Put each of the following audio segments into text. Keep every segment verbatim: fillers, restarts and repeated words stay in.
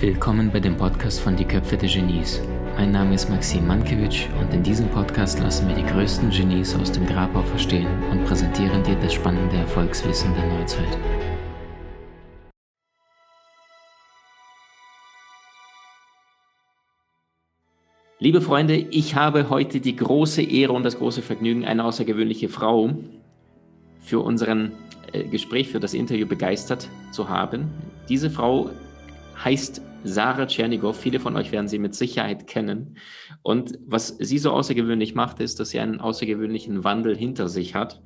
Willkommen bei dem Podcast von Die Köpfe der Genies. Mein Name ist Maxim Mankewitsch und in diesem Podcast lassen wir die größten Genies aus dem Grabau verstehen und präsentieren dir das spannende Erfolgswissen der Neuzeit. Liebe Freunde, ich habe heute die große Ehre und das große Vergnügen, eine außergewöhnliche Frau für unseren Gespräch, für das Interview begeistert zu haben. Diese Frau heißt Sarah Tschernigow. Viele von euch werden sie mit Sicherheit kennen. Und was sie so außergewöhnlich macht, ist, dass sie einen außergewöhnlichen Wandel hinter sich hat.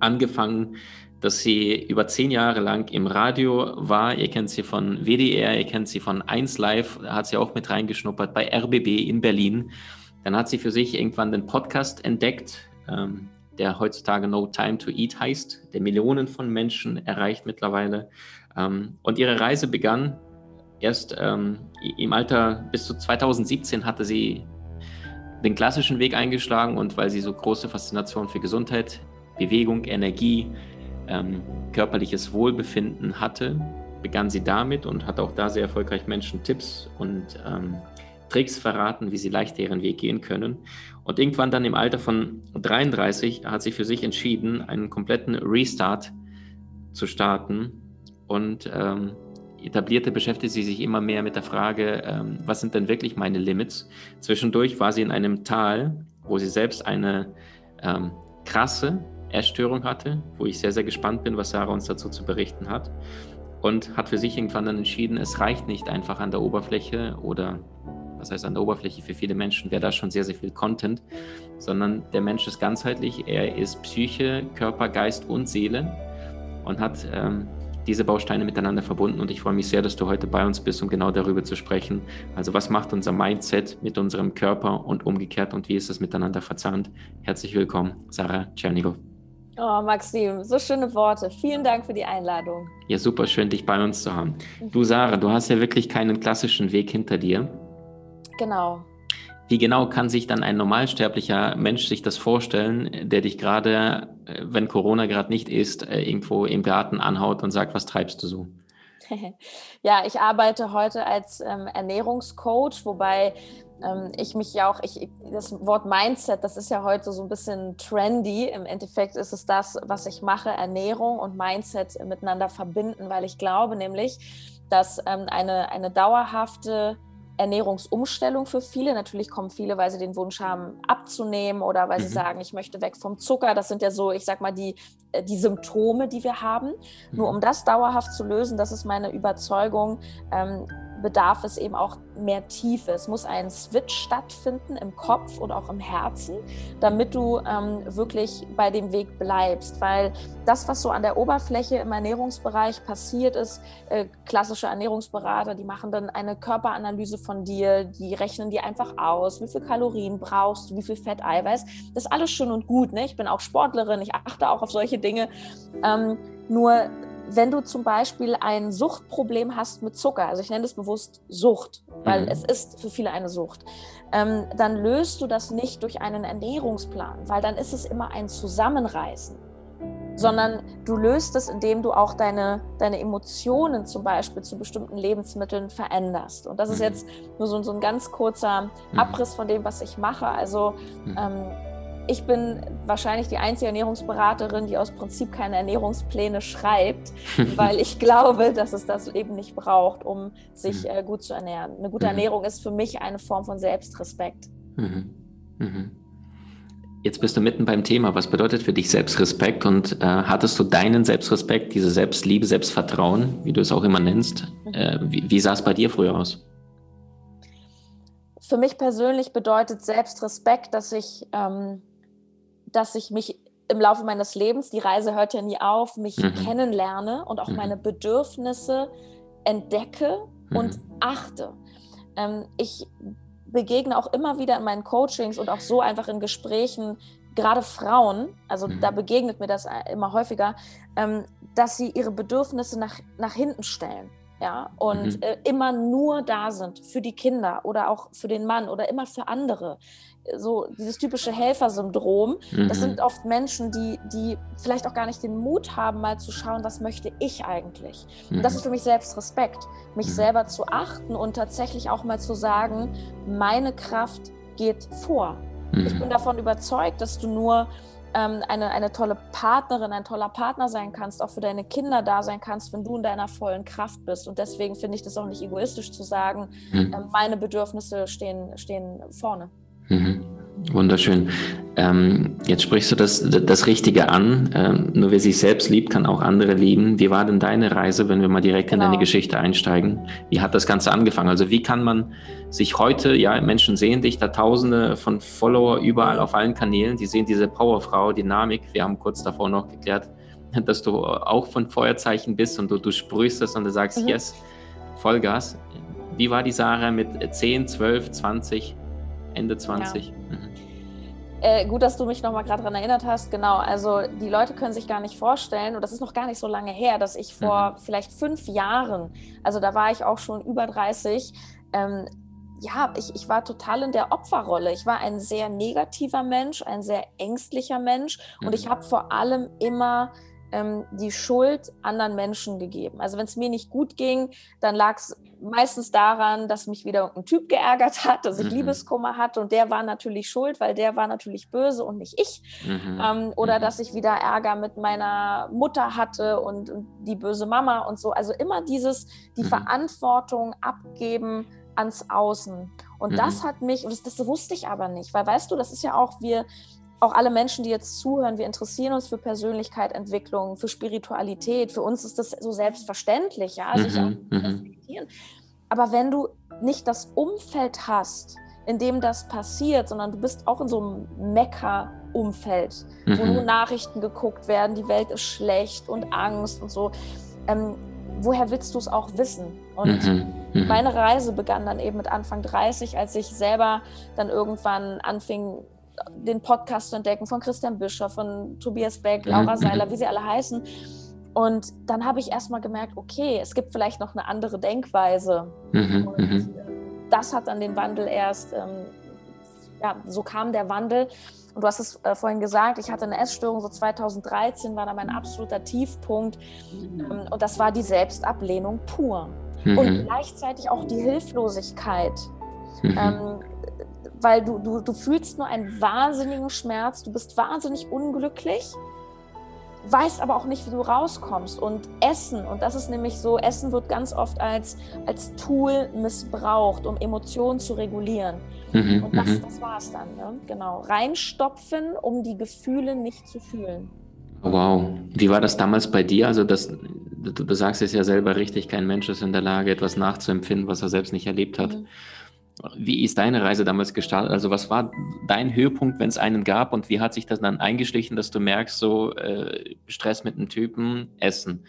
Angefangen, dass sie über zehn Jahre lang im Radio war. Ihr kennt sie von W D R, ihr kennt sie von eins Live, hat sie auch mit reingeschnuppert, bei R B B in Berlin. Dann hat sie für sich irgendwann den Podcast entdeckt, ähm, der heutzutage No Time to Eat heißt, der Millionen von Menschen erreicht mittlerweile. Ähm, und ihre Reise begann. Erst ähm, im Alter bis zu zweitausendsiebzehn hatte sie den klassischen Weg eingeschlagen, und weil sie so große Faszination für Gesundheit, Bewegung, Energie, ähm, körperliches Wohlbefinden hatte, begann sie damit und hat auch da sehr erfolgreich Menschen Tipps und ähm, Tricks verraten, wie sie leicht ihren Weg gehen können. Und irgendwann dann im Alter von dreiunddreißig hat sie für sich entschieden, einen kompletten Restart zu starten, und ähm, etablierte beschäftigt sie sich immer mehr mit der Frage, ähm, was sind denn wirklich meine Limits? Zwischendurch war sie in einem Tal, wo sie selbst eine ähm, krasse Essstörung hatte, wo ich sehr, sehr gespannt bin, was Sarah uns dazu zu berichten hat. Und hat für sich irgendwann dann entschieden, es reicht nicht einfach an der Oberfläche, oder was heißt an der Oberfläche, für viele Menschen wäre da schon sehr, sehr viel Content, sondern der Mensch ist ganzheitlich, er ist Psyche, Körper, Geist und Seele, und hat ähm, diese Bausteine miteinander verbunden, und ich freue mich sehr, dass du heute bei uns bist, um genau darüber zu sprechen. Also was macht unser Mindset mit unserem Körper und umgekehrt, und wie ist das miteinander verzahnt? Herzlich willkommen, Sarah Tschernigow. Oh, Maxim, so schöne Worte. Vielen Dank für die Einladung. Ja, super schön, dich bei uns zu haben. Du, Sarah, du hast ja wirklich keinen klassischen Weg hinter dir. Genau. Wie genau kann sich dann ein normalsterblicher Mensch sich das vorstellen, der dich gerade, wenn Corona gerade nicht ist, irgendwo im Garten anhaut und sagt, was treibst du so? Ja, ich arbeite heute als ähm, Ernährungscoach, wobei ähm, ich mich ja auch, ich, das Wort Mindset, das ist ja heute so ein bisschen trendy. Im Endeffekt ist es das, was ich mache, Ernährung und Mindset miteinander verbinden, weil ich glaube nämlich, dass ähm, eine, eine dauerhafte Ernährungsumstellung für viele. Natürlich kommen viele, weil sie den Wunsch haben, abzunehmen, oder weil sie mhm. sagen, ich möchte weg vom Zucker. Das sind ja so, ich sag mal, die, die Symptome, die wir haben. Mhm. Nur um das dauerhaft zu lösen, das ist meine Überzeugung, ähm, bedarf es eben auch mehr Tiefe. Es muss ein Switch stattfinden im Kopf und auch im Herzen, damit du ähm, wirklich bei dem Weg bleibst. Weil das, was so an der Oberfläche im Ernährungsbereich passiert ist, äh, klassische Ernährungsberater, die machen dann eine Körperanalyse von dir, die rechnen dir einfach aus, wie viel Kalorien brauchst du, wie viel Fetteiweiß. Das ist alles schön und gut, ne? Ich bin auch Sportlerin, ich achte auch auf solche Dinge. Ähm, nur wenn du zum Beispiel ein Suchtproblem hast mit Zucker, also ich nenne das bewusst Sucht, weil mhm. es ist für viele eine Sucht, ähm, dann löst du das nicht durch einen Ernährungsplan, weil dann ist es immer ein Zusammenreißen, sondern du löst es, indem du auch deine, deine Emotionen zum Beispiel zu bestimmten Lebensmitteln veränderst. Und das ist jetzt nur so, so ein ganz kurzer Abriss von dem, was ich mache. Also ähm, ich bin wahrscheinlich die einzige Ernährungsberaterin, die aus Prinzip keine Ernährungspläne schreibt, weil ich glaube, dass es das eben nicht braucht, um sich äh, gut zu ernähren. Eine gute mhm. Ernährung ist für mich eine Form von Selbstrespekt. Mhm. Mhm. Jetzt bist du mitten beim Thema. Was bedeutet für dich Selbstrespekt? Und äh, hattest du deinen Selbstrespekt, diese Selbstliebe, Selbstvertrauen, wie du es auch immer nennst? Äh, wie, wie sah es bei dir früher aus? Für mich persönlich bedeutet Selbstrespekt, dass ich... Ähm, dass ich mich im Laufe meines Lebens, die Reise hört ja nie auf, mich mhm. kennenlerne und auch mhm. meine Bedürfnisse entdecke mhm. und achte. Ähm, ich begegne auch immer wieder in meinen Coachings und auch so einfach in Gesprächen, gerade Frauen, also mhm. da begegnet mir das immer häufiger, ähm, dass sie ihre Bedürfnisse nach, nach hinten stellen. ja, und mhm. äh, immer nur da sind für die Kinder oder auch für den Mann oder immer für andere. So dieses typische Helfersyndrom, mhm. das sind oft Menschen, die, die vielleicht auch gar nicht den Mut haben, mal zu schauen, was möchte ich eigentlich? Mhm. Und das ist für mich Selbstrespekt, mich mhm. selber zu achten und tatsächlich auch mal zu sagen, meine Kraft geht vor. Mhm. Ich bin davon überzeugt, dass du nur Eine, eine tolle Partnerin, ein toller Partner sein kannst, auch für deine Kinder da sein kannst, wenn du in deiner vollen Kraft bist. Und deswegen finde ich das auch nicht egoistisch zu sagen, mhm. meine Bedürfnisse stehen, stehen vorne. Mhm. Wunderschön. Ähm, jetzt sprichst du das, das Richtige an. Ähm, nur wer sich selbst liebt, kann auch andere lieben. Wie war denn deine Reise, wenn wir mal direkt genau. in deine Geschichte einsteigen? Wie hat das Ganze angefangen? Also wie kann man sich heute, ja, Menschen sehen dich, da Tausende von Follower überall auf allen Kanälen, die sehen diese Powerfrau-Dynamik. Wir haben kurz davor noch geklärt, dass du auch von Feuerzeichen bist und du, du sprühst das und du sagst, mhm. yes, Vollgas. Wie war die Sarah mit zehn, zwölf, zwanzig, Ende zwanzig? Ja. Mhm. Äh, gut, dass du mich nochmal gerade daran erinnert hast, genau, also die Leute können sich gar nicht vorstellen, und das ist noch gar nicht so lange her, dass ich vor mhm. vielleicht fünf Jahren, also da war ich auch schon über dreißig, ähm, ja, ich, ich war total in der Opferrolle. Ich war ein sehr negativer Mensch, ein sehr ängstlicher Mensch, mhm. und ich habe vor allem immer ähm, die Schuld anderen Menschen gegeben. Also wenn es mir nicht gut ging, dann lag es meistens daran, dass mich wieder irgendein Typ geärgert hat, dass ich mhm. Liebeskummer hatte, und der war natürlich schuld, weil der war natürlich böse und nicht ich. Mhm. Ähm, oder mhm. dass ich wieder Ärger mit meiner Mutter hatte und, und die böse Mama und so. Also immer dieses, die mhm. Verantwortung abgeben ans Außen. Und mhm. das hat mich, und das, das wusste ich aber nicht, weil weißt du, das ist ja auch, wir, auch alle Menschen, die jetzt zuhören, wir interessieren uns für Persönlichkeit, Entwicklung, für Spiritualität. Für uns ist das so selbstverständlich, ja, sich also mhm. auch reflektieren. Aber wenn du nicht das Umfeld hast, in dem das passiert, sondern du bist auch in so einem Mecker-Umfeld, mhm. wo nur Nachrichten geguckt werden, die Welt ist schlecht und Angst und so, ähm, woher willst du es auch wissen? Und mhm. Mhm. meine Reise begann dann eben mit Anfang dreißig, als ich selber dann irgendwann anfing, den Podcast zu entdecken von Christian Bischoff, von Tobias Beck, Laura Seiler, wie sie alle heißen. Und dann habe ich erstmal gemerkt, okay, es gibt vielleicht noch eine andere Denkweise. Mhm. Und das hat dann den Wandel erst, ähm, ja, so kam der Wandel. Und du hast es äh, vorhin gesagt, ich hatte eine Essstörung, so zwanzig dreizehn war da mein absoluter Tiefpunkt. Ähm, und das war die Selbstablehnung pur. Mhm. Und gleichzeitig auch die Hilflosigkeit. Mhm. Ähm, weil du, du, du fühlst nur einen wahnsinnigen Schmerz, du bist wahnsinnig unglücklich, weißt aber auch nicht, wie du rauskommst. Und Essen, und das ist nämlich so, Essen wird ganz oft als, als Tool missbraucht, um Emotionen zu regulieren. Mhm, und das, das war es dann, ne? Genau. Reinstopfen, um die Gefühle nicht zu fühlen. Wow. Wie war das damals bei dir? Also das, du, du sagst es ja selber richtig, kein Mensch ist in der Lage, etwas nachzuempfinden, was er selbst nicht erlebt hat. Mhm. Wie ist deine Reise damals gestartet? Also was war dein Höhepunkt, wenn es einen gab, und wie hat sich das dann eingeschlichen, dass du merkst, so äh, Stress mit einem Typen, Essen?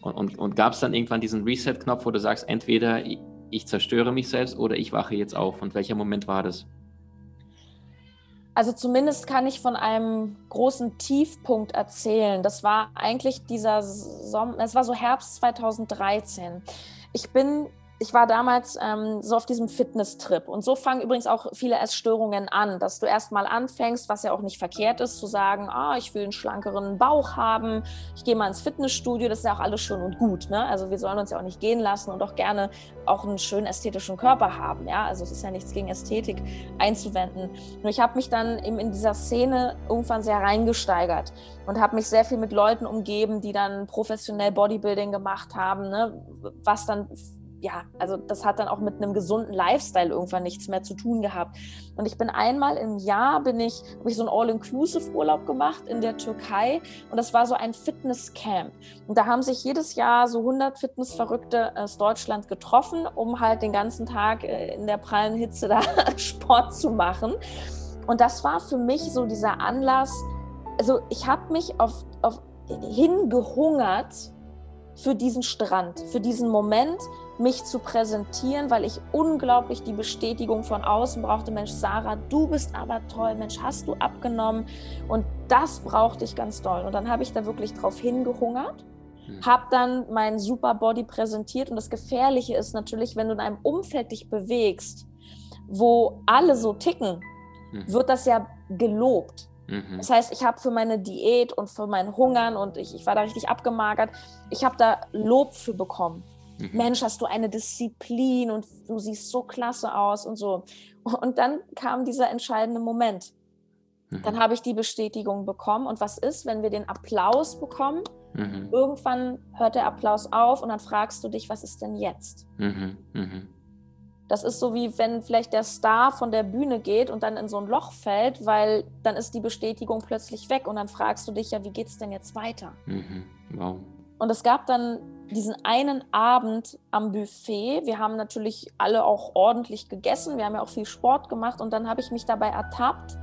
Und, und, und gab es dann irgendwann diesen Reset-Knopf, wo du sagst, entweder ich, ich zerstöre mich selbst oder ich wache jetzt auf? Und welcher Moment war das? Also zumindest kann ich von einem großen Tiefpunkt erzählen. Das war eigentlich dieser Sommer, das war so Herbst zwanzig dreizehn. Ich bin... Ich war damals ähm, so auf diesem Fitness-Trip, und so fangen übrigens auch viele Essstörungen an, dass du erstmal anfängst, was ja auch nicht verkehrt ist, zu sagen, ah, ich will einen schlankeren Bauch haben, ich gehe mal ins Fitnessstudio, das ist ja auch alles schön und gut, ne? Also wir sollen uns ja auch nicht gehen lassen und auch gerne auch einen schönen ästhetischen Körper haben, ja, also es ist ja nichts gegen Ästhetik einzuwenden. Nur ich habe mich dann eben in dieser Szene irgendwann sehr reingesteigert und habe mich sehr viel mit Leuten umgeben, die dann professionell Bodybuilding gemacht haben, ne? Was dann... Ja, also das hat dann auch mit einem gesunden Lifestyle irgendwann nichts mehr zu tun gehabt. Und ich bin einmal im Jahr, bin ich, habe ich so einen All-Inclusive-Urlaub gemacht in der Türkei, und das war so ein Fitnesscamp. Und da haben sich jedes Jahr so hundert Fitnessverrückte aus Deutschland getroffen, um halt den ganzen Tag in der prallen Hitze da Sport zu machen. Und das war für mich so dieser Anlass, also ich habe mich auf, auf hingehungert für diesen Strand, für diesen Moment, mich zu präsentieren, weil ich unglaublich die Bestätigung von außen brauchte. Mensch, Sarah, du bist aber toll. Mensch, hast du abgenommen? Und das brauchte ich ganz doll. Und dann habe ich da wirklich drauf hingehungert Mhm. Habe dann meinen super Body präsentiert und das Gefährliche ist natürlich, wenn du in einem Umfeld dich bewegst, wo alle so ticken, mhm. wird das ja gelobt. Mhm. Das heißt, ich habe für meine Diät und für meinen Hungern und ich, ich war da richtig abgemagert, ich habe da Lob für bekommen. Mhm. Mensch, hast du eine Disziplin und du siehst so klasse aus und so. Und dann kam dieser entscheidende Moment. Mhm. Dann habe ich die Bestätigung bekommen und was ist, wenn wir den Applaus bekommen? Mhm. Irgendwann hört der Applaus auf und dann fragst du dich, was ist denn jetzt? Mhm. Mhm. Das ist so, wie wenn vielleicht der Star von der Bühne geht und dann in so ein Loch fällt, weil dann ist die Bestätigung plötzlich weg und dann fragst du dich ja, wie geht's denn jetzt weiter? Mhm. Wow. Und es gab dann diesen einen Abend am Buffet. Wir haben natürlich alle auch ordentlich gegessen, wir haben ja auch viel Sport gemacht und dann habe ich mich dabei ertappt,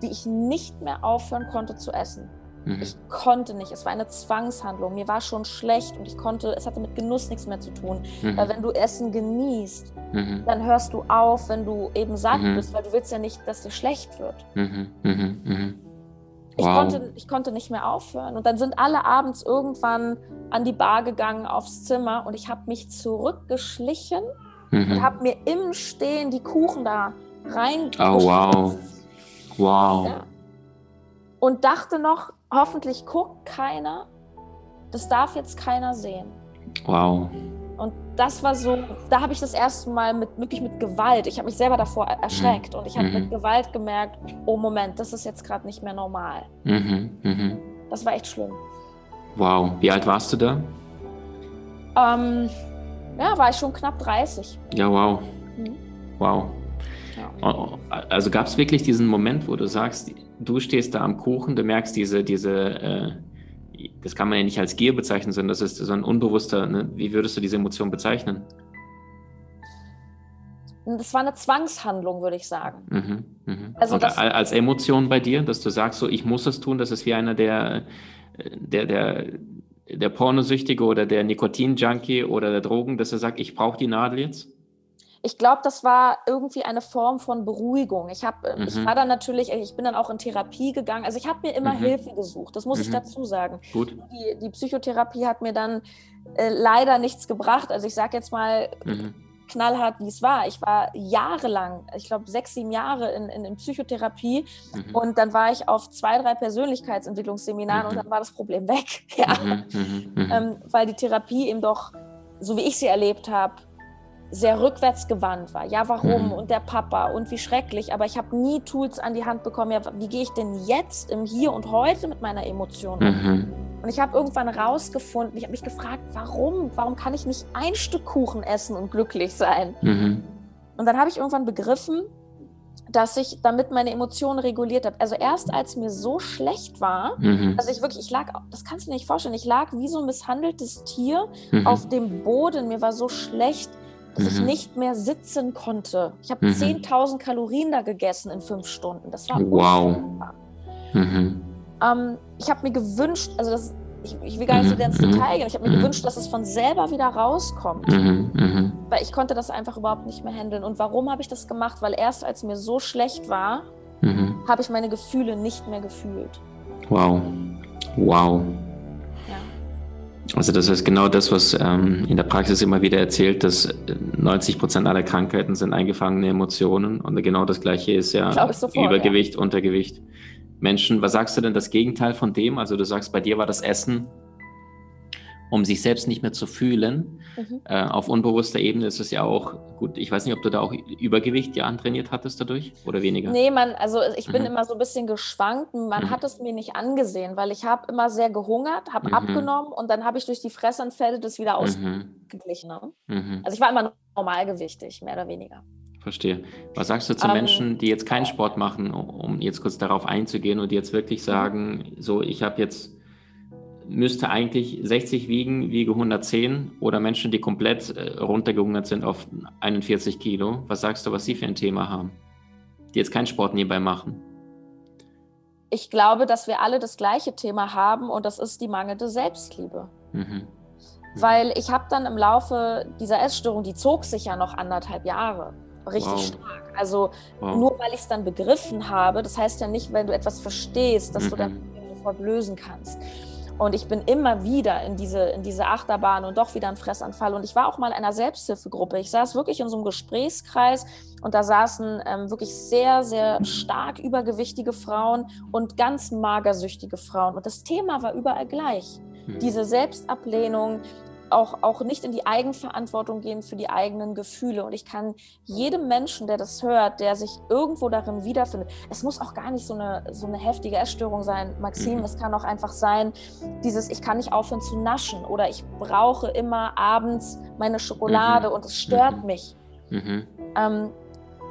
wie ich nicht mehr aufhören konnte zu essen. Mhm. Ich konnte nicht, es war eine Zwangshandlung, mir war schon schlecht und ich konnte, es hatte mit Genuss nichts mehr zu tun, mhm. weil wenn du Essen genießt, mhm. dann hörst du auf, wenn du eben satt mhm. bist, weil du willst ja nicht, dass dir schlecht wird. Mhm. Mhm. Mhm. Ich, wow. konnte, ich konnte nicht mehr aufhören und dann sind alle abends irgendwann an die Bar gegangen, aufs Zimmer und ich habe mich zurückgeschlichen mhm. und habe mir im Stehen die Kuchen da reingeschmissen. Oh wow, wow. Ja. Und dachte noch, hoffentlich guckt keiner, das darf jetzt keiner sehen. Wow. Und das war so, da habe ich das erste Mal mit, wirklich mit Gewalt, ich habe mich selber davor erschreckt mhm. und ich habe mhm. mit Gewalt gemerkt, oh Moment, das ist jetzt gerade nicht mehr normal. Mhm. Mhm. Das war echt schlimm. Wow, wie alt warst du da? Ähm, ja, war ich schon knapp dreißig. Ja, wow. Mhm. Wow. Ja. Also gab es wirklich diesen Moment, wo du sagst, du stehst da am Kuchen, du merkst diese, diese äh, das kann man ja nicht als Gier bezeichnen, sondern das ist so ein unbewusster, ne? Wie würdest du diese Emotion bezeichnen? Das war eine Zwangshandlung, würde ich sagen. Mhm, mhm. Also das, als Emotion bei dir, dass du sagst, so ich muss es tun, das ist wie einer der, der, der, der Pornosüchtige oder der Nikotin-Junkie oder der Drogen, dass er sagt, ich brauche die Nadel jetzt? Ich glaube, das war irgendwie eine Form von Beruhigung. Ich habe, mhm. ich war dann natürlich, ich bin dann auch in Therapie gegangen. Also ich habe mir immer mhm. Hilfe gesucht, das muss mhm. ich dazu sagen. Gut. Die, die Psychotherapie hat mir dann äh, leider nichts gebracht. Also ich sage jetzt mal mhm. knallhart, wie es war. Ich war jahrelang, ich glaube sechs, sieben Jahre in, in, in Psychotherapie mhm. und dann war ich auf zwei, drei Persönlichkeitsentwicklungsseminaren mhm. und dann war das Problem weg. Ja. Mhm. Mhm. Mhm. Ähm, weil die Therapie eben doch, so wie ich sie erlebt habe, sehr rückwärtsgewandt war. Ja, warum? Mhm. Und der Papa und wie schrecklich. Aber ich habe nie Tools an die Hand bekommen. Ja, wie gehe ich denn jetzt im Hier und Heute mit meiner Emotion um? Mhm. Und ich habe irgendwann rausgefunden, ich habe mich gefragt, warum? Warum kann ich nicht ein Stück Kuchen essen und glücklich sein? Mhm. Und dann habe ich irgendwann begriffen, dass ich damit meine Emotionen reguliert habe. Also erst als mir so schlecht war, mhm. dass ich wirklich, ich lag, das kannst du dir nicht vorstellen, ich lag wie so ein misshandeltes Tier mhm. auf dem Boden. Mir war so schlecht, dass mhm. ich nicht mehr sitzen konnte. Ich habe mhm. zehntausend Kalorien da gegessen in fünf Stunden. Das war wow. Mhm. Ähm, ich habe mir gewünscht, also das, ich, ich will gar nicht so mhm. ins Detail gehen, ich habe mir mhm. gewünscht, dass es von selber wieder rauskommt. Mhm. Mhm. Weil ich konnte das einfach überhaupt nicht mehr handeln. Und warum habe ich das gemacht? Weil erst als mir so schlecht war, mhm. habe ich meine Gefühle nicht mehr gefühlt. Wow. Wow. Also das ist genau das, was ähm, in der Praxis immer wieder erzählt, dass neunzig Prozent aller Krankheiten sind eingefangene Emotionen und genau das Gleiche ist ja sofort, Übergewicht, ja. Untergewicht. Menschen, was sagst du denn das Gegenteil von dem? Also du sagst, bei dir war das Essen, um sich selbst nicht mehr zu fühlen. Mhm. Äh, auf unbewusster Ebene ist es ja auch gut. Ich weiß nicht, ob du da auch Übergewicht ja antrainiert hattest dadurch oder weniger? Nee, man, also ich bin mhm. immer so ein bisschen geschwankt. Man mhm. hat es mir nicht angesehen, weil ich habe immer sehr gehungert, habe mhm. abgenommen und dann habe ich durch die Fressentfälle das wieder ausgeglichen. Ne? Mhm. Also ich war immer normalgewichtig, mehr oder weniger. Verstehe. Was sagst du zu ähm, Menschen, die jetzt keinen Sport machen, um jetzt kurz darauf einzugehen und die jetzt wirklich sagen, so ich habe jetzt müsste eigentlich sechzig wiegen, wiege hundertzehn oder Menschen, die komplett runtergehungert sind auf einundvierzig Kilo. Was sagst du, was sie für ein Thema haben, die jetzt keinen Sport nebenbei machen? Ich glaube, dass wir alle das gleiche Thema haben und das ist die mangelnde Selbstliebe. Mhm. Weil ich habe dann im Laufe dieser Essstörung, die zog sich ja noch anderthalb Jahre, richtig wow. stark. Also wow. nur weil ich es dann begriffen habe, das heißt ja nicht, wenn du etwas verstehst, dass mhm. du dann sofort lösen kannst. Und ich bin immer wieder in diese, in diese Achterbahn und doch wieder ein Fressanfall. Und ich war auch mal in einer Selbsthilfegruppe. Ich saß wirklich in so einem Gesprächskreis und da saßen ähm, wirklich sehr, sehr stark übergewichtige Frauen und ganz magersüchtige Frauen. Und das Thema war überall gleich. Hm. Diese Selbstablehnung, auch, auch nicht in die Eigenverantwortung gehen für die eigenen Gefühle. Und ich kann jedem Menschen, der das hört, der sich irgendwo darin wiederfindet, es muss auch gar nicht so eine, so eine heftige Essstörung sein, Maxim, hm. Es kann auch einfach sein, dieses, ich kann nicht aufhören zu naschen oder ich brauche immer abends meine Schokolade mhm. und es stört mhm. mich. Mhm. Ähm,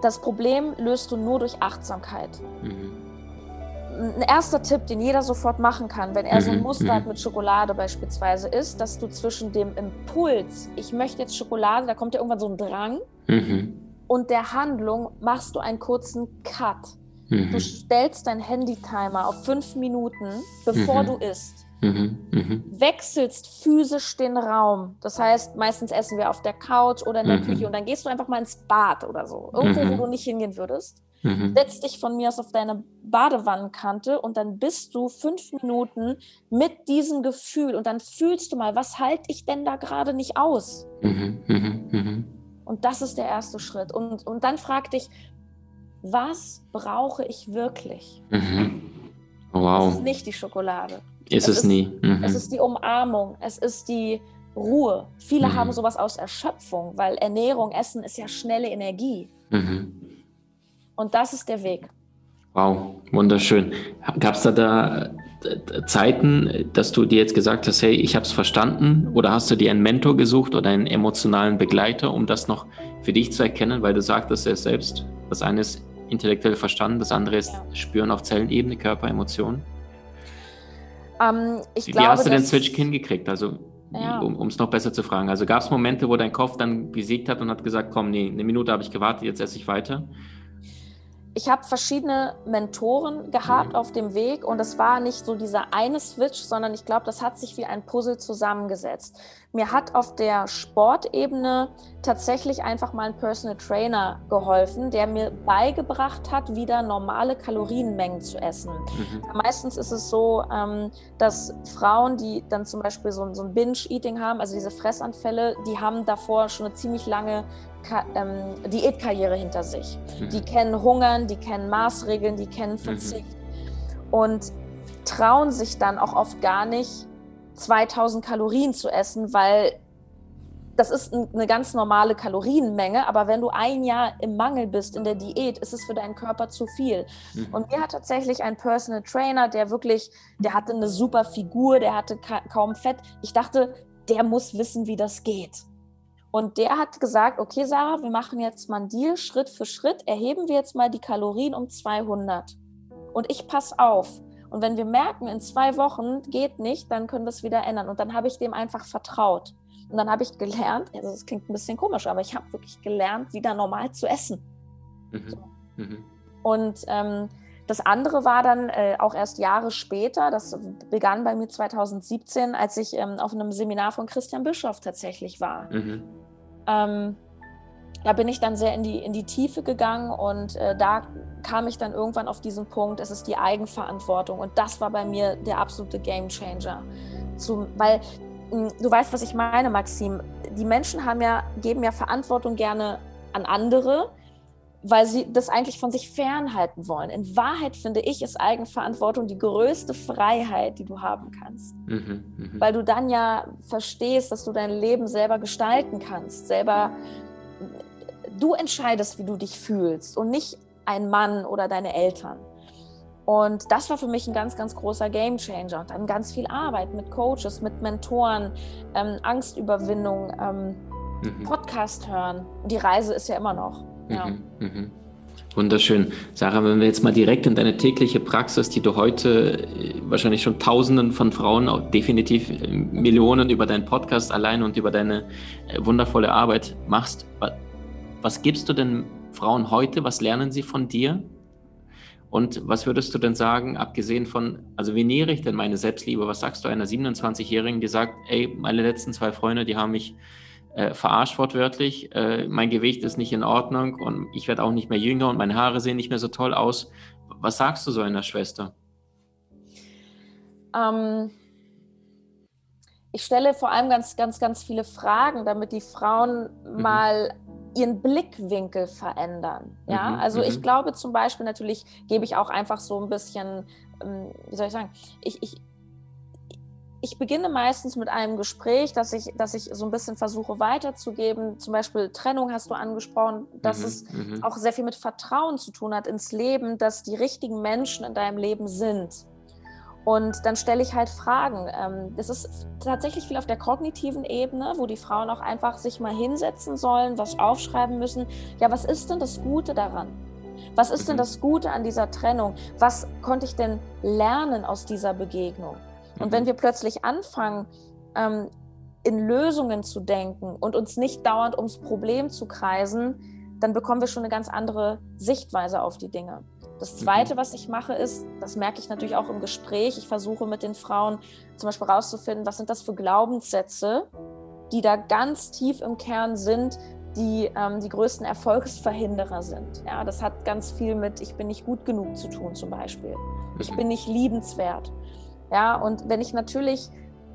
das Problem löst du nur durch Achtsamkeit. Mhm. Ein erster Tipp, den jeder sofort machen kann, wenn er mhm. so ein Muster hat mit Schokolade beispielsweise, ist, dass du zwischen dem Impuls, ich möchte jetzt Schokolade, da kommt ja irgendwann so ein Drang, mhm. und der Handlung machst du einen kurzen Cut. Mhm. Du stellst deinen Handy-Timer auf fünf Minuten, bevor mhm. du isst. Mhm, mhm. Wechselst physisch den Raum. Das heißt, meistens essen wir auf der Couch oder in der mhm. Küche und dann gehst du einfach mal ins Bad oder so. Irgendwo, mhm. wo du nicht hingehen würdest. Mhm. Setz dich von mir aus auf deine Badewannenkante und dann bist du fünf Minuten mit diesem Gefühl und dann fühlst du mal, was halte ich denn da gerade nicht aus? Mhm, mhm, mhm. Und das ist der erste Schritt. Und, und dann frag dich, was brauche ich wirklich? Mhm. Wow. Das ist nicht die Schokolade. Ist es, es ist, nie. Mhm. Es ist die Umarmung, es ist die Ruhe. Viele mhm. haben sowas aus Erschöpfung, weil Ernährung, Essen ist ja schnelle Energie. Mhm. Und das ist der Weg. Wow, wunderschön. Gab es da, da Zeiten, dass du dir jetzt gesagt hast, hey, ich habe es verstanden? Oder hast du dir einen Mentor gesucht oder einen emotionalen Begleiter, um das noch für dich zu erkennen? Weil du sagtest ja selbst, das eine ist intellektuell verstanden, das andere ist ja. Spüren auf Zellenebene, Körper, Emotionen. Um, ich Wie glaube, hast du den Switch hingekriegt? Also, ja. um es noch besser zu fragen. Also gab es Momente, wo dein Kopf dann gesiegt hat und hat gesagt, komm, nee, eine Minute habe ich gewartet, jetzt esse ich weiter? Ich habe verschiedene Mentoren gehabt mhm. auf dem Weg und es war nicht so dieser eine Switch, sondern ich glaube, das hat sich wie ein Puzzle zusammengesetzt. Mir hat auf der Sportebene tatsächlich einfach mal ein Personal Trainer geholfen, der mir beigebracht hat, wieder normale Kalorienmengen zu essen. Mhm. Meistens ist es so, dass Frauen, die dann zum Beispiel so ein Binge-Eating haben, also diese Fressanfälle, die haben davor schon eine ziemlich lange Ka- ähm, Diätkarriere hinter sich. Mhm. Die kennen Hungern, die kennen Maßregeln, die kennen Verzicht mhm. und trauen sich dann auch oft gar nicht, zweitausend Kalorien zu essen, weil das ist eine ganz normale Kalorienmenge, aber wenn du ein Jahr im Mangel bist in der Diät, ist es für deinen Körper zu viel. Mhm. Und mir hat tatsächlich ein Personal Trainer, der wirklich, der hatte eine super Figur, der hatte ka- kaum Fett. Ich dachte, der muss wissen, wie das geht. Und der hat gesagt, okay Sarah, wir machen jetzt mal einen Deal, Schritt für Schritt, erheben wir jetzt mal die Kalorien um zweihundert. Und ich pass auf. Und wenn wir merken, in zwei Wochen geht nicht, dann können wir es wieder ändern. Und dann habe ich dem einfach vertraut. Und dann habe ich gelernt, also das klingt ein bisschen komisch, aber ich habe wirklich gelernt, wieder normal zu essen. Mhm. So. Mhm. Und ähm, das andere war dann äh, auch erst Jahre später, das begann bei mir zweitausendsiebzehn, als ich ähm, auf einem Seminar von Christian Bischoff tatsächlich war. Mhm. Ähm, da bin ich dann sehr in die, in die Tiefe gegangen und äh, da kam ich dann irgendwann auf diesen Punkt, es ist die Eigenverantwortung und das war bei mir der absolute Gamechanger. Zu, weil du weißt, was ich meine, Maxim, die Menschen haben ja, geben ja Verantwortung gerne an andere, weil sie das eigentlich von sich fernhalten wollen. In Wahrheit, finde ich, ist Eigenverantwortung die größte Freiheit, die du haben kannst. Mhm, mh. Weil du dann ja verstehst, dass du dein Leben selber gestalten kannst, selber du entscheidest, wie du dich fühlst und nicht ein Mann oder deine Eltern. Und das war für mich ein ganz, ganz großer Gamechanger. Und dann ganz viel Arbeit mit Coaches, mit Mentoren, ähm, Angstüberwindung, ähm, mhm. Podcast hören. Und die Reise ist ja immer noch. Ja. Mhm, mhm. Wunderschön. Sarah, wenn wir jetzt mal direkt in deine tägliche Praxis, die du heute wahrscheinlich schon Tausenden von Frauen, auch definitiv Millionen über deinen Podcast allein und über deine wundervolle Arbeit machst, was gibst du denn Frauen heute? Was lernen sie von dir? Und was würdest du denn sagen, abgesehen von, also wie nähere ich denn meine Selbstliebe? Was sagst du einer siebenundzwanzigjährigen, die sagt, ey, meine letzten zwei Freunde, die haben mich Äh, verarscht wortwörtlich, äh, mein Gewicht ist nicht in Ordnung und ich werde auch nicht mehr jünger und meine Haare sehen nicht mehr so toll aus. Was sagst du so einer Schwester? Ähm, ich stelle vor allem ganz, ganz, ganz viele Fragen, damit die Frauen mhm. mal ihren Blickwinkel verändern. Ja, mhm. also mhm. ich glaube zum Beispiel, natürlich gebe ich auch einfach so ein bisschen, wie soll ich sagen, ich, ich, ich beginne meistens mit einem Gespräch, dass ich, dass ich so ein bisschen versuche weiterzugeben. Zum Beispiel Trennung hast du angesprochen, dass mhm. es mhm. auch sehr viel mit Vertrauen zu tun hat ins Leben, dass die richtigen Menschen in deinem Leben sind. Und dann stelle ich halt Fragen. Das ist tatsächlich viel auf der kognitiven Ebene, wo die Frauen auch einfach sich mal hinsetzen sollen, was aufschreiben müssen. Ja, was ist denn das Gute daran? Was ist denn das Gute an dieser Trennung? Was konnte ich denn lernen aus dieser Begegnung? Und wenn wir plötzlich anfangen, in Lösungen zu denken und uns nicht dauernd ums Problem zu kreisen, dann bekommen wir schon eine ganz andere Sichtweise auf die Dinge. Das Zweite, was ich mache, ist, das merke ich natürlich auch im Gespräch, ich versuche mit den Frauen zum Beispiel rauszufinden, was sind das für Glaubenssätze, die da ganz tief im Kern sind, die ähm, die größten Erfolgsverhinderer sind. Ja, das hat ganz viel mit, ich bin nicht gut genug zu tun zum Beispiel. Ich bin nicht liebenswert. Ja, und wenn ich natürlich,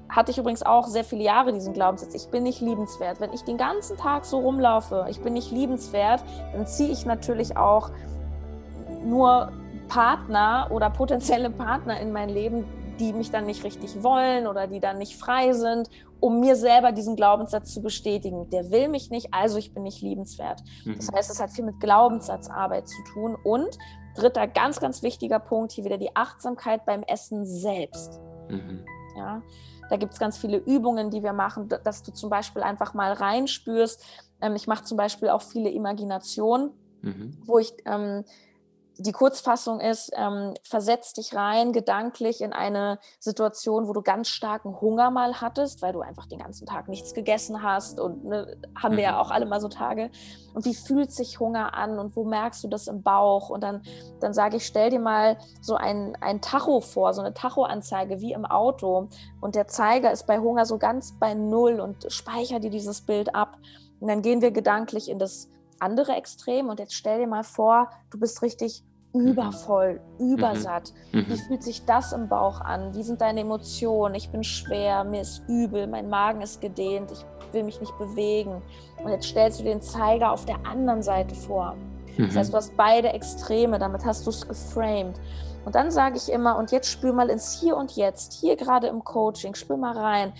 hatte ich übrigens auch sehr viele Jahre diesen Glaubenssatz, ich bin nicht liebenswert. Wenn ich den ganzen Tag so rumlaufe, ich bin nicht liebenswert, dann ziehe ich natürlich auch nur Partner oder potenzielle Partner in mein Leben, die mich dann nicht richtig wollen oder die dann nicht frei sind, um mir selber diesen Glaubenssatz zu bestätigen. Der will mich nicht, also ich bin nicht liebenswert. Mhm. Das heißt, es hat viel mit Glaubenssatzarbeit zu tun. Und dritter, ganz, ganz wichtiger Punkt, hier wieder die Achtsamkeit beim Essen selbst. Mhm. Ja, da gibt es ganz viele Übungen, die wir machen, dass du zum Beispiel einfach mal reinspürst. Ich mache zum Beispiel auch viele Imaginationen, mhm. wo ich... Ähm, Die Kurzfassung ist, ähm, versetz dich rein gedanklich in eine Situation, wo du ganz starken Hunger mal hattest, weil du einfach den ganzen Tag nichts gegessen hast und ne, haben wir ja auch alle mal so Tage. Und wie fühlt sich Hunger an und wo merkst du das im Bauch? Und dann, dann sage ich, stell dir mal so ein, ein Tacho vor, so eine Tachoanzeige wie im Auto und der Zeiger ist bei Hunger so ganz bei Null und speicher dir dieses Bild ab. Und dann gehen wir gedanklich in das andere Extrem und jetzt stell dir mal vor, du bist richtig übervoll, übersatt. Mhm. Wie fühlt sich das im Bauch an? Wie sind deine Emotionen? Ich bin schwer, mir ist übel, mein Magen ist gedehnt, ich will mich nicht bewegen. Und jetzt stellst du den Zeiger auf der anderen Seite vor. Mhm. Das heißt, du hast beide Extreme, damit hast du es geframed. Und dann sage ich immer, und jetzt spür mal ins Hier und Jetzt, hier gerade im Coaching, spür mal rein.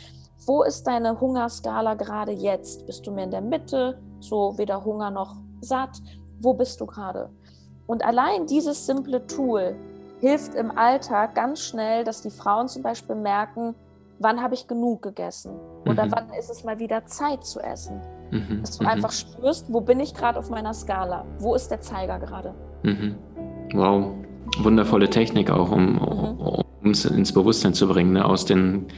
Wo ist deine Hungerskala gerade jetzt? Bist du mehr in der Mitte? So weder Hunger noch satt. Wo bist du gerade? Und allein dieses simple Tool hilft im Alltag ganz schnell, dass die Frauen zum Beispiel merken, wann habe ich genug gegessen? Oder mhm. wann ist es mal wieder Zeit zu essen? Mhm. Dass du mhm. einfach spürst, wo bin ich gerade auf meiner Skala? Wo ist der Zeiger gerade? Mhm. Wow, wundervolle Technik auch, um es mhm. um, ins Bewusstsein zu bringen, ne? Aus den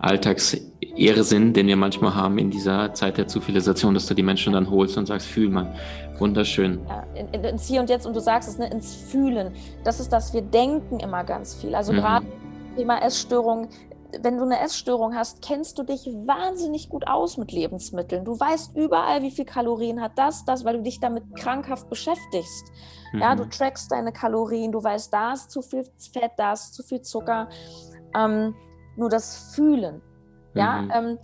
Alltags-Irrsinn, den wir manchmal haben in dieser Zeit der Zivilisation, dass du die Menschen dann holst und sagst, fühl mal, wunderschön. Ja, in, in, ins Hier und Jetzt, und du sagst es, ne, ins Fühlen, das ist das, wir denken immer ganz viel, also mhm. gerade Thema Essstörung, wenn du eine Essstörung hast, kennst du dich wahnsinnig gut aus mit Lebensmitteln, du weißt überall, wie viel Kalorien hat das, das, weil du dich damit krankhaft beschäftigst, mhm. ja, du trackst deine Kalorien, du weißt, da ist zu viel Fett, da ist zu viel Zucker, ähm, nur das Fühlen, ja, mhm. ähm,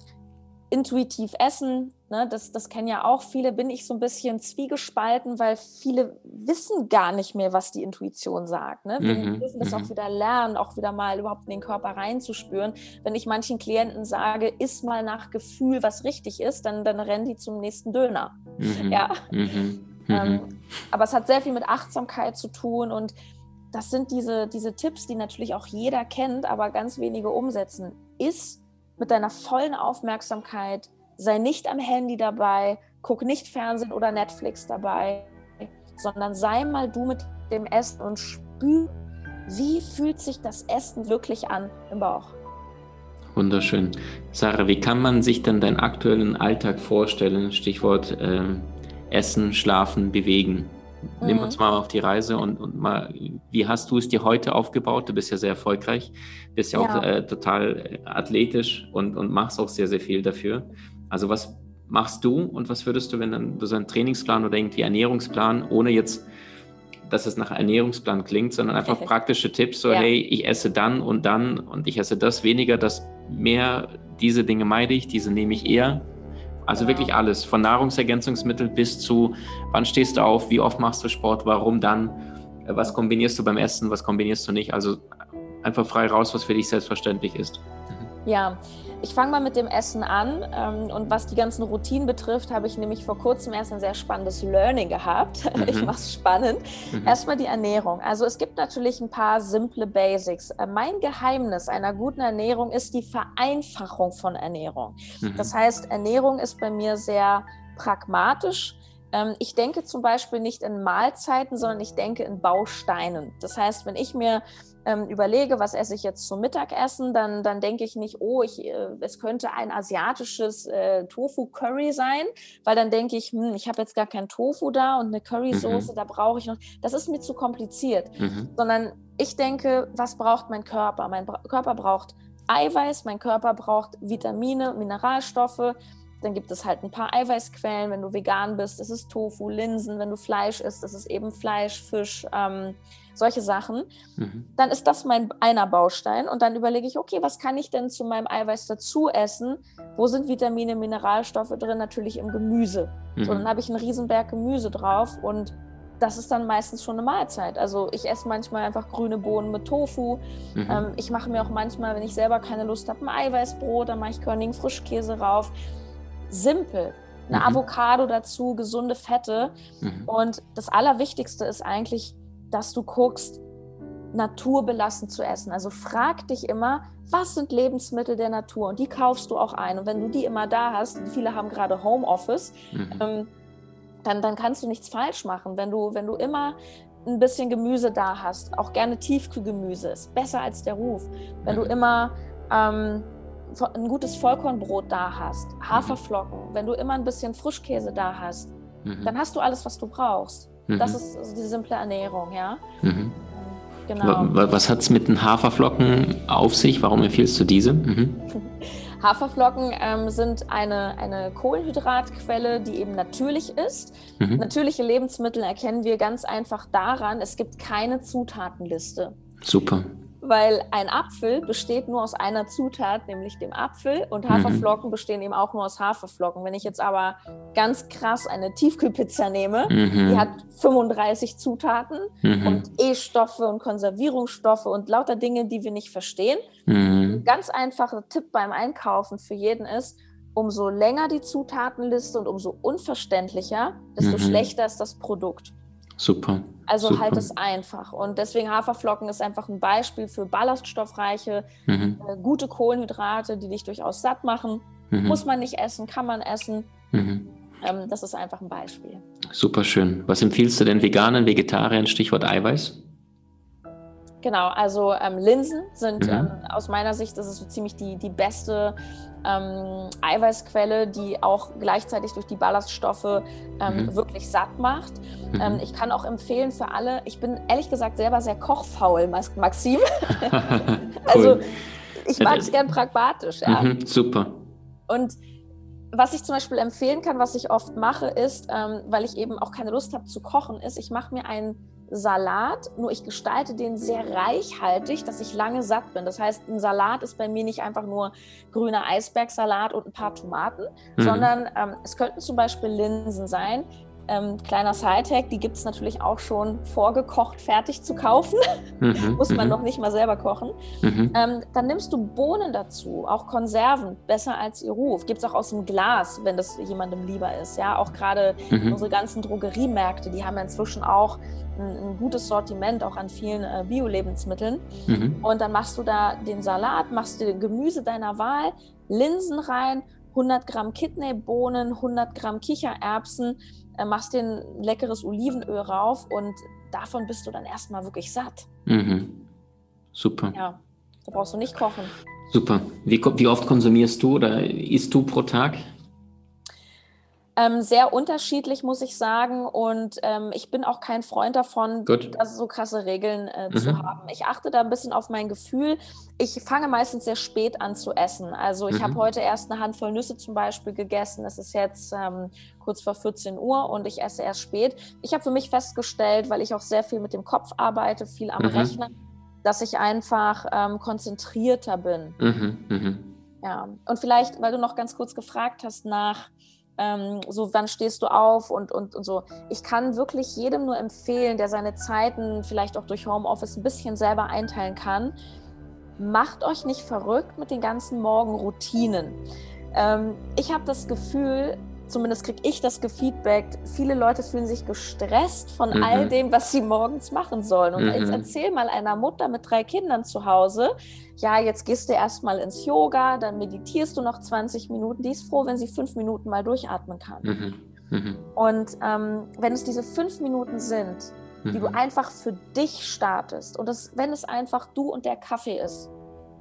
intuitiv essen, ne, das, das kennen ja auch viele, bin ich so ein bisschen zwiegespalten, weil viele wissen gar nicht mehr, was die Intuition sagt, ne? Wir mhm. müssen das mhm. auch wieder lernen, auch wieder mal überhaupt in den Körper reinzuspüren. Wenn ich manchen Klienten sage, iss mal nach Gefühl, was richtig ist, dann, dann rennen die zum nächsten Döner, mhm. ja, mhm. Mhm. Ähm, aber es hat sehr viel mit Achtsamkeit zu tun und das sind diese, diese Tipps, die natürlich auch jeder kennt, aber ganz wenige umsetzen. Iss mit deiner vollen Aufmerksamkeit, sei nicht am Handy dabei, guck nicht Fernsehen oder Netflix dabei, sondern sei mal du mit dem Essen und spür, wie fühlt sich das Essen wirklich an im Bauch. Wunderschön. Sarah, wie kann man sich denn deinen aktuellen Alltag vorstellen? Stichwort äh, Essen, Schlafen, Bewegen. Nimm uns mal auf die Reise und, und mal, wie hast du es dir heute aufgebaut? Du bist ja sehr erfolgreich, bist ja, ja. auch äh, total athletisch und, und machst auch sehr, sehr viel dafür. Also was machst du und was würdest du, wenn dann so einen Trainingsplan oder irgendwie Ernährungsplan, ohne jetzt, dass es nach Ernährungsplan klingt, sondern einfach praktische Tipps, so ja. hey, ich esse dann und dann und ich esse das weniger, das mehr, diese Dinge meide ich, diese nehme ich eher. Also wirklich alles, von Nahrungsergänzungsmittel bis zu, wann stehst du auf, wie oft machst du Sport, warum dann, was kombinierst du beim Essen, was kombinierst du nicht. Also einfach frei raus, was für dich selbstverständlich ist. Ja, ich fange mal mit dem Essen an, und was die ganzen Routinen betrifft, habe ich nämlich vor kurzem erst ein sehr spannendes Learning gehabt. Mhm. Ich mache es spannend. Mhm. Erstmal die Ernährung. Also es gibt natürlich ein paar simple Basics. Mein Geheimnis einer guten Ernährung ist die Vereinfachung von Ernährung. Mhm. Das heißt, Ernährung ist bei mir sehr pragmatisch. Ich denke zum Beispiel nicht in Mahlzeiten, sondern ich denke in Bausteinen. Das heißt, wenn ich mir überlege, was esse ich jetzt zum Mittagessen, dann, dann denke ich nicht, oh, ich, es könnte ein asiatisches äh, Tofu-Curry sein, weil dann denke ich, hm, ich habe jetzt gar kein Tofu da und eine Currysoße, mhm. da brauche ich noch, das ist mir zu kompliziert, mhm. sondern ich denke, was braucht mein Körper? Mein Bra- Körper braucht Eiweiß, mein Körper braucht Vitamine, Mineralstoffe, dann gibt es halt ein paar Eiweißquellen, wenn du vegan bist, ist es Tofu, Linsen, wenn du Fleisch isst, ist es eben Fleisch, Fisch, ähm, solche Sachen, mhm. dann ist das mein einer Baustein und dann überlege ich, okay, was kann ich denn zu meinem Eiweiß dazu essen? Wo sind Vitamine, Mineralstoffe drin? Natürlich im Gemüse. Mhm. So, dann habe ich einen Riesenberg Gemüse drauf und das ist dann meistens schon eine Mahlzeit. Also ich esse manchmal einfach grüne Bohnen mit Tofu. Mhm. Ähm, ich mache mir auch manchmal, wenn ich selber keine Lust habe, ein Eiweißbrot, dann mache ich körnigen Frischkäse rauf. Simpel. Eine mhm. Avocado dazu, gesunde Fette. Mhm. Und das Allerwichtigste ist eigentlich, dass du guckst, naturbelassen zu essen. Also frag dich immer, was sind Lebensmittel der Natur? Und die kaufst du auch ein. Und wenn du die immer da hast, viele haben gerade Homeoffice, mhm. ähm, dann, dann kannst du nichts falsch machen. Wenn du, wenn du immer ein bisschen Gemüse da hast, auch gerne Tiefkühlgemüse, ist besser als der Ruf. Wenn mhm. du immer ähm, ein gutes Vollkornbrot da hast, Haferflocken, mhm. wenn du immer ein bisschen Frischkäse da hast, mhm. dann hast du alles, was du brauchst. Das mhm. ist die simple Ernährung, ja. Mhm. Genau. Was hat es mit den Haferflocken auf sich? Warum empfiehlst du diese? Mhm. Haferflocken ähm, sind eine, eine Kohlenhydratquelle, die eben natürlich ist. Mhm. Natürliche Lebensmittel erkennen wir ganz einfach daran, es gibt keine Zutatenliste. Super. Weil ein Apfel besteht nur aus einer Zutat, nämlich dem Apfel, und Haferflocken mhm. bestehen eben auch nur aus Haferflocken. Wenn ich jetzt aber ganz krass eine Tiefkühlpizza nehme, mhm. die hat fünfunddreißig Zutaten mhm. und E-Stoffe und Konservierungsstoffe und lauter Dinge, die wir nicht verstehen. Mhm. Ein ganz einfacher Tipp beim Einkaufen für jeden ist, umso länger die Zutatenliste und umso unverständlicher, desto mhm. schlechter ist das Produkt. Super. Also Super. Halt es einfach. Und deswegen Haferflocken ist einfach ein Beispiel für ballaststoffreiche, mhm. äh, gute Kohlenhydrate, die dich durchaus satt machen. Mhm. Muss man nicht essen, kann man essen. Mhm. Ähm, das ist einfach ein Beispiel. Super schön. Was empfiehlst du denn Veganern, Vegetariern, Stichwort Eiweiß? Genau, also ähm, Linsen sind mhm. ähm, aus meiner Sicht, das ist so ziemlich die, die beste ähm, Eiweißquelle, die auch gleichzeitig durch die Ballaststoffe ähm, mhm. wirklich satt macht. Mhm. Ähm, ich kann auch empfehlen für alle, ich bin ehrlich gesagt selber sehr kochfaul, Maxim. Cool. Also ich mag es gern pragmatisch. Ja. Mhm, super. Und was ich zum Beispiel empfehlen kann, was ich oft mache, ist, ähm, weil ich eben auch keine Lust habe zu kochen, ist, ich mache mir einen Salat, nur ich gestalte den sehr reichhaltig, dass ich lange satt bin. Das heißt, ein Salat ist bei mir nicht einfach nur grüner Eisbergsalat und ein paar Tomaten, mhm. sondern ähm, es könnten zum Beispiel Linsen sein. Ähm, kleiner Sidehack, die gibt es natürlich auch schon vorgekocht, fertig zu kaufen. Mhm. Muss man mhm. noch nicht mal selber kochen. Mhm. Ähm, dann nimmst du Bohnen dazu, auch Konserven, besser als ihr Ruf. Gibt es auch aus dem Glas, wenn das jemandem lieber ist. Ja, auch gerade mhm. unsere ganzen Drogeriemärkte, die haben inzwischen auch ein, ein gutes Sortiment, auch an vielen äh, Bio-Lebensmitteln. Mhm. Und dann machst du da den Salat, machst dir Gemüse deiner Wahl, Linsen rein, hundert Gramm Kidneybohnen, hundert Gramm Kichererbsen, machst dir ein leckeres Olivenöl rauf und davon bist du dann erstmal wirklich satt. Mhm. Super. Ja, da brauchst du nicht kochen. Super. Wie, wie oft konsumierst du oder isst du pro Tag? Ähm, sehr unterschiedlich, muss ich sagen. Und ähm, ich bin auch kein Freund davon, dass so krasse Regeln äh, mhm. zu haben. Ich achte da ein bisschen auf mein Gefühl. Ich fange meistens sehr spät an zu essen. Also ich mhm. habe heute erst eine Handvoll Nüsse zum Beispiel gegessen. Es ist jetzt ähm, kurz vor vierzehn Uhr und ich esse erst spät. Ich habe für mich festgestellt, weil ich auch sehr viel mit dem Kopf arbeite, viel am mhm. Rechner, dass ich einfach ähm, konzentrierter bin. Mhm. Mhm. Ja, und vielleicht, weil du noch ganz kurz gefragt hast nach, ähm, so wann stehst du auf und, und, und so. Ich kann wirklich jedem nur empfehlen, der seine Zeiten vielleicht auch durch Homeoffice ein bisschen selber einteilen kann, macht euch nicht verrückt mit den ganzen Morgenroutinen. Ähm, ich habe das Gefühl, zumindest kriege ich das Feedback, viele Leute fühlen sich gestresst von mhm. all dem, was sie morgens machen sollen. Und mhm. jetzt erzähl mal einer Mutter mit drei Kindern zu Hause, ja, jetzt gehst du erstmal ins Yoga, dann meditierst du noch zwanzig Minuten. Die ist froh, wenn sie fünf Minuten mal durchatmen kann. Mhm. Mhm. Und ähm, wenn es diese fünf Minuten sind, mhm. die du einfach für dich startest und das, wenn es einfach du und der Kaffee ist,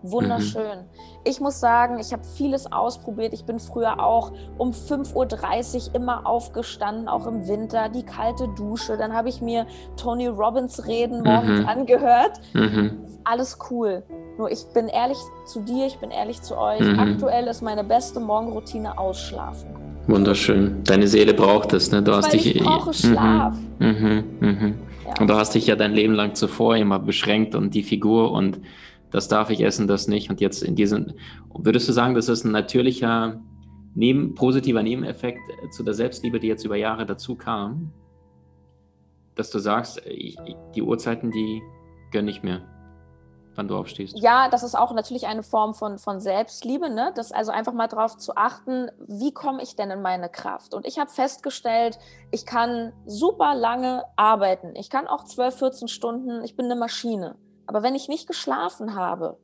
wunderschön. Mhm. Ich muss sagen, ich habe vieles ausprobiert. Ich bin früher auch um fünf Uhr dreißig immer aufgestanden, auch im Winter, die kalte Dusche. Dann habe ich mir Tony Robbins Reden morgens mhm. angehört. Mhm. Alles cool. Nur ich bin ehrlich zu dir, ich bin ehrlich zu euch. Mhm. Aktuell ist meine beste Morgenroutine Ausschlafen. Wunderschön. Deine Seele braucht es, ne? Du hast dich. Ich brauche Schlaf. Mhm. Mhm. Mhm. Ja. Und du hast dich ja dein Leben lang zuvor immer beschränkt und die Figur und das darf ich essen, das nicht. Und jetzt in diesem, würdest du sagen, das ist ein natürlicher, neben, positiver Nebeneffekt zu der Selbstliebe, die jetzt über Jahre dazu kam, dass du sagst, ich, die Uhrzeiten, die gönne ich mir, wann du aufstehst? Ja, das ist auch natürlich eine Form von, von Selbstliebe, ne? Das also einfach mal drauf zu achten, wie komme ich denn in meine Kraft? Und ich habe festgestellt, ich kann super lange arbeiten. Ich kann auch zwölf, vierzehn Stunden, ich bin eine Maschine. Aber wenn ich nicht geschlafen habe,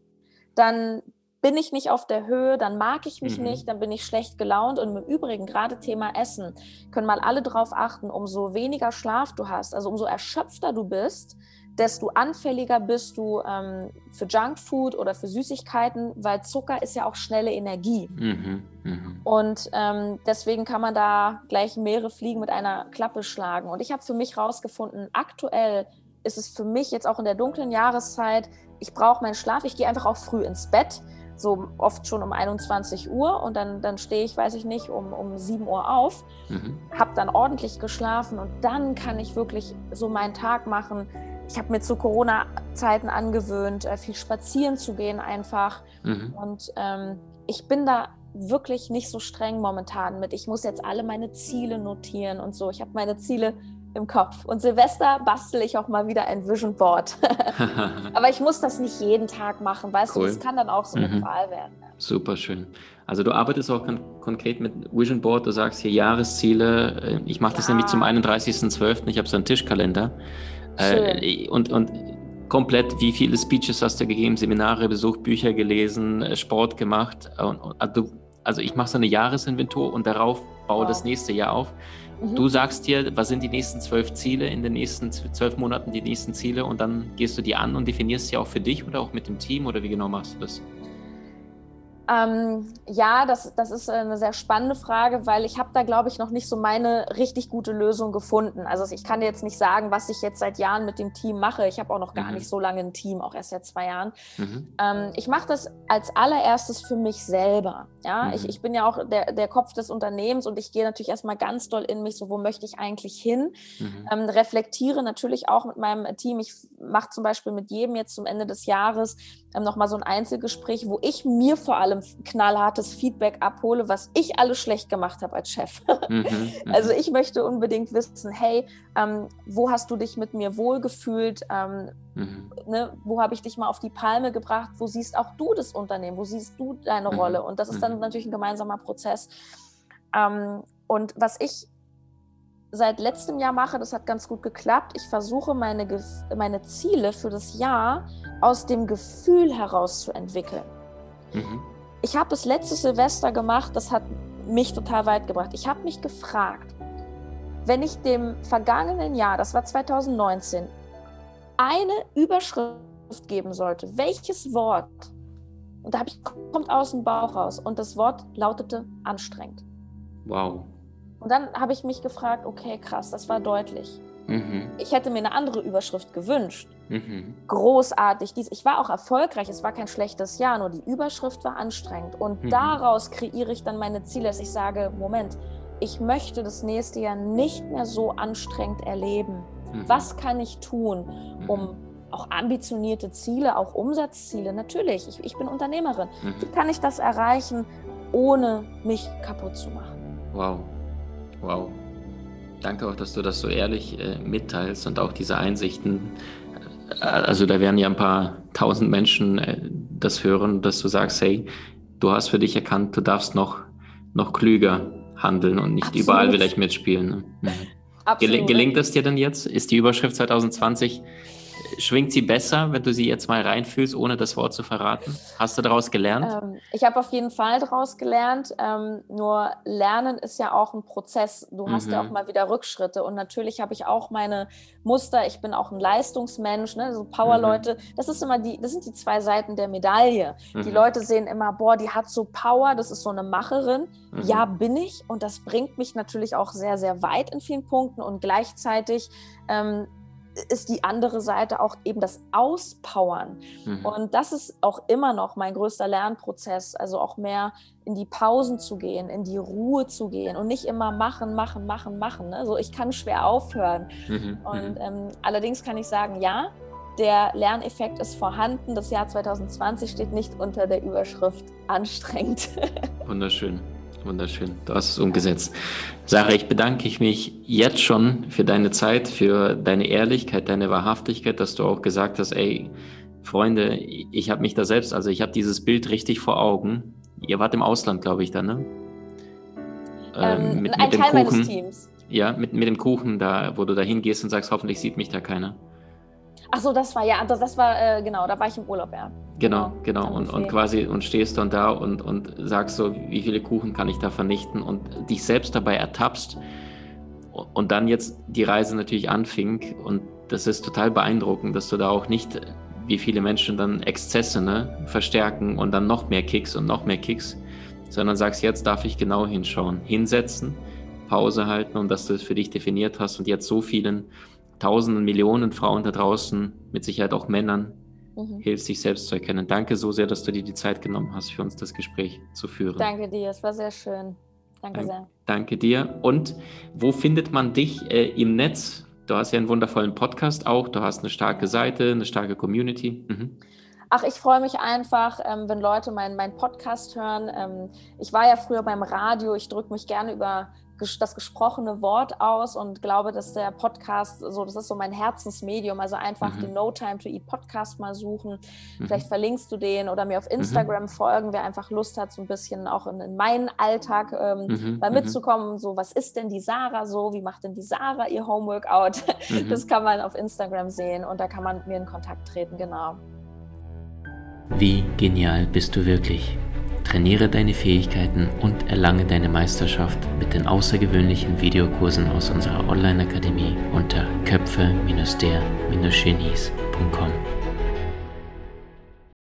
dann bin ich nicht auf der Höhe, dann mag ich mich mhm. nicht, dann bin ich schlecht gelaunt. Und im Übrigen, gerade Thema Essen, können mal alle drauf achten, umso weniger Schlaf du hast, also umso erschöpfter du bist, desto anfälliger bist du ähm, für Junkfood oder für Süßigkeiten, weil Zucker ist ja auch schnelle Energie. Mhm. Mhm. Und ähm, deswegen kann man da gleich mehrere Fliegen mit einer Klappe schlagen. Und ich habe für mich rausgefunden, aktuell ist es für mich jetzt auch in der dunklen Jahreszeit, ich brauche meinen Schlaf, ich gehe einfach auch früh ins Bett, so oft schon um einundzwanzig Uhr und dann, dann stehe ich, weiß ich nicht, um, um sieben Uhr auf, mhm. habe dann ordentlich geschlafen und dann kann ich wirklich so meinen Tag machen. Ich habe mir zu Corona-Zeiten angewöhnt, viel spazieren zu gehen einfach mhm. und ähm, ich bin da wirklich nicht so streng momentan mit, ich muss jetzt alle meine Ziele notieren und so, ich habe meine Ziele im Kopf. Und Silvester bastel ich auch mal wieder ein Vision Board. Aber ich muss das nicht jeden Tag machen, weißt cool. du, das kann dann auch so eine mhm. Qual werden. Super schön. Also du arbeitest auch kon- konkret mit Vision Board, du sagst hier Jahresziele. Ich mache ja. das nämlich zum einunddreißigsten zwölften Ich habe so einen Tischkalender. Äh, und, und komplett, wie viele Speeches hast du gegeben, Seminare besucht, Bücher gelesen, Sport gemacht. Und, also, also ich mache so eine Jahresinventur und darauf baue wow. das nächste Jahr auf. Du sagst dir, was sind die nächsten zwölf Ziele, in den nächsten zwölf Monaten die nächsten Ziele und dann gehst du die an und definierst sie auch für dich oder auch mit dem Team oder wie genau machst du das? Ähm, ja, das, das ist eine sehr spannende Frage, weil ich habe da, glaube ich, noch nicht so meine richtig gute Lösung gefunden. Also ich kann dir jetzt nicht sagen, was ich jetzt seit Jahren mit dem Team mache. Ich habe auch noch gar mhm. nicht so lange ein Team, auch erst seit zwei Jahren. Mhm. Ähm, ich mache das als allererstes für mich selber. Ja? Mhm. Ich, ich bin ja auch der, der Kopf des Unternehmens und ich gehe natürlich erstmal ganz doll in mich, so wo möchte ich eigentlich hin. Mhm. Ähm, reflektiere natürlich auch mit meinem Team. Ich mache zum Beispiel mit jedem jetzt zum Ende des Jahres ähm, nochmal so ein Einzelgespräch, wo ich mir vor allem knallhartes Feedback abhole, was ich alles schlecht gemacht habe als Chef. Mhm, also ich möchte unbedingt wissen, hey, ähm, wo hast du dich mit mir wohlgefühlt? Ähm, mhm. ne, wo habe ich dich mal auf die Palme gebracht? Wo siehst auch du das Unternehmen? Wo siehst du deine mhm. Rolle? Und das ist dann mhm. natürlich ein gemeinsamer Prozess. Ähm, und was ich seit letztem Jahr mache, das hat ganz gut geklappt. Ich versuche, meine, Gef- meine Ziele für das Jahr aus dem Gefühl heraus zu entwickeln. Mhm. Ich habe es letztes Silvester gemacht, das hat mich total weit gebracht. Ich habe mich gefragt, wenn ich dem vergangenen Jahr, das war zwanzig neunzehn, eine Überschrift geben sollte, welches Wort? Und da habe ich, kommt aus dem Bauch raus und das Wort lautete anstrengend. Wow. Und dann habe ich mich gefragt, okay, krass, das war deutlich. Mhm. Ich hätte mir eine andere Überschrift gewünscht. Mhm. Großartig. Ich war auch erfolgreich, es war kein schlechtes Jahr, nur die Überschrift war anstrengend. Und mhm. daraus kreiere ich dann meine Ziele, dass ich sage, Moment, ich möchte das nächste Jahr nicht mehr so anstrengend erleben. Mhm. Was kann ich tun, um auch ambitionierte Ziele, auch Umsatzziele. Natürlich, ich, ich bin Unternehmerin. Mhm. Wie kann ich das erreichen, ohne mich kaputt zu machen? Wow, wow. Danke auch, dass du das so ehrlich äh, mitteilst und auch diese Einsichten. Also da werden ja ein paar tausend Menschen äh, das hören, dass du sagst, hey, du hast für dich erkannt, du darfst noch, noch klüger handeln und nicht Absolut. überall vielleicht mitspielen. Mhm. Gel- gelingt es dir denn jetzt? Ist die Überschrift zwanzig zwanzig, schwingt sie besser, wenn du sie jetzt mal reinfühlst, ohne das Wort zu verraten? Hast du daraus gelernt? Ähm, ich habe auf jeden Fall daraus gelernt, ähm, nur Lernen ist ja auch ein Prozess. Du hast mhm. ja auch mal wieder Rückschritte und natürlich habe ich auch meine Muster. Ich bin auch ein Leistungsmensch, ne? So Power-Leute, mhm. das ist immer die, das sind die zwei Seiten der Medaille. Mhm. Die Leute sehen immer, boah, die hat so Power, das ist so eine Macherin. Mhm. Ja, bin ich, und das bringt mich natürlich auch sehr, sehr weit in vielen Punkten, und gleichzeitig ähm, ist die andere Seite auch eben das Auspowern. Mhm. Und das ist auch immer noch mein größter Lernprozess, also auch mehr in die Pausen zu gehen, in die Ruhe zu gehen und nicht immer machen, machen, machen, machen. Ne? So, ich kann schwer aufhören. Mhm. Und ähm, allerdings kann ich sagen, ja, der Lerneffekt ist vorhanden. Das Jahr zwanzig zwanzig steht nicht unter der Überschrift anstrengend. Wunderschön. Wunderschön, du hast es umgesetzt. Sarah, ich bedanke mich jetzt schon für deine Zeit, für deine Ehrlichkeit, deine Wahrhaftigkeit, dass du auch gesagt hast, ey, Freunde, ich habe mich da selbst, also ich habe dieses Bild richtig vor Augen. Ihr wart im Ausland, glaube ich, dann, ne? Ähm, mit, ein mit Teil dem Kuchen, meines Teams. Ja, mit, mit dem Kuchen, da, wo du da hingehst und sagst, hoffentlich sieht mich da keiner. Ach so, das war ja, das, das war, äh, genau, da war ich im Urlaub, ja. Genau, genau, genau. Und, und quasi, und stehst dann da und, und sagst so, wie viele Kuchen kann ich da vernichten, und dich selbst dabei ertappst, und dann jetzt die Reise natürlich anfing, und das ist total beeindruckend, dass du da auch nicht, wie viele Menschen dann Exzesse, ne, verstärken und dann noch mehr Kicks und noch mehr Kicks, sondern sagst, jetzt darf ich genau hinschauen, hinsetzen, Pause halten, und dass du es für dich definiert hast und jetzt so vielen Tausenden, Millionen Frauen da draußen, mit Sicherheit auch Männern, mhm. hilfst, dich selbst zu erkennen. Danke so sehr, dass du dir die Zeit genommen hast, für uns das Gespräch zu führen. Danke dir, es war sehr schön. Danke Dank, sehr. Danke dir. Und wo findet man dich äh, im Netz? Du hast ja einen wundervollen Podcast auch, du hast eine starke Seite, eine starke Community. Mhm. Ach, ich freue mich einfach, ähm, wenn Leute meinen mein Podcast hören. Ähm, ich war ja früher beim Radio, ich drücke mich gerne über das gesprochene Wort aus und glaube, dass der Podcast, so, das ist so mein Herzensmedium, also einfach mhm. den No Time to Eat Podcast mal suchen, mhm. vielleicht verlinkst du den, oder mir auf Instagram mhm. folgen, wer einfach Lust hat, so ein bisschen auch in, in meinen Alltag ähm, mhm. mal mitzukommen, so, was ist denn die Sarah so, wie macht denn die Sarah ihr Homeworkout, mhm. das kann man auf Instagram sehen, und da kann man mit mir in Kontakt treten, genau. Wie genial bist du wirklich? Trainiere deine Fähigkeiten und erlange deine Meisterschaft mit den außergewöhnlichen Videokursen aus unserer Online-Akademie unter köpfe der Genies punkt com.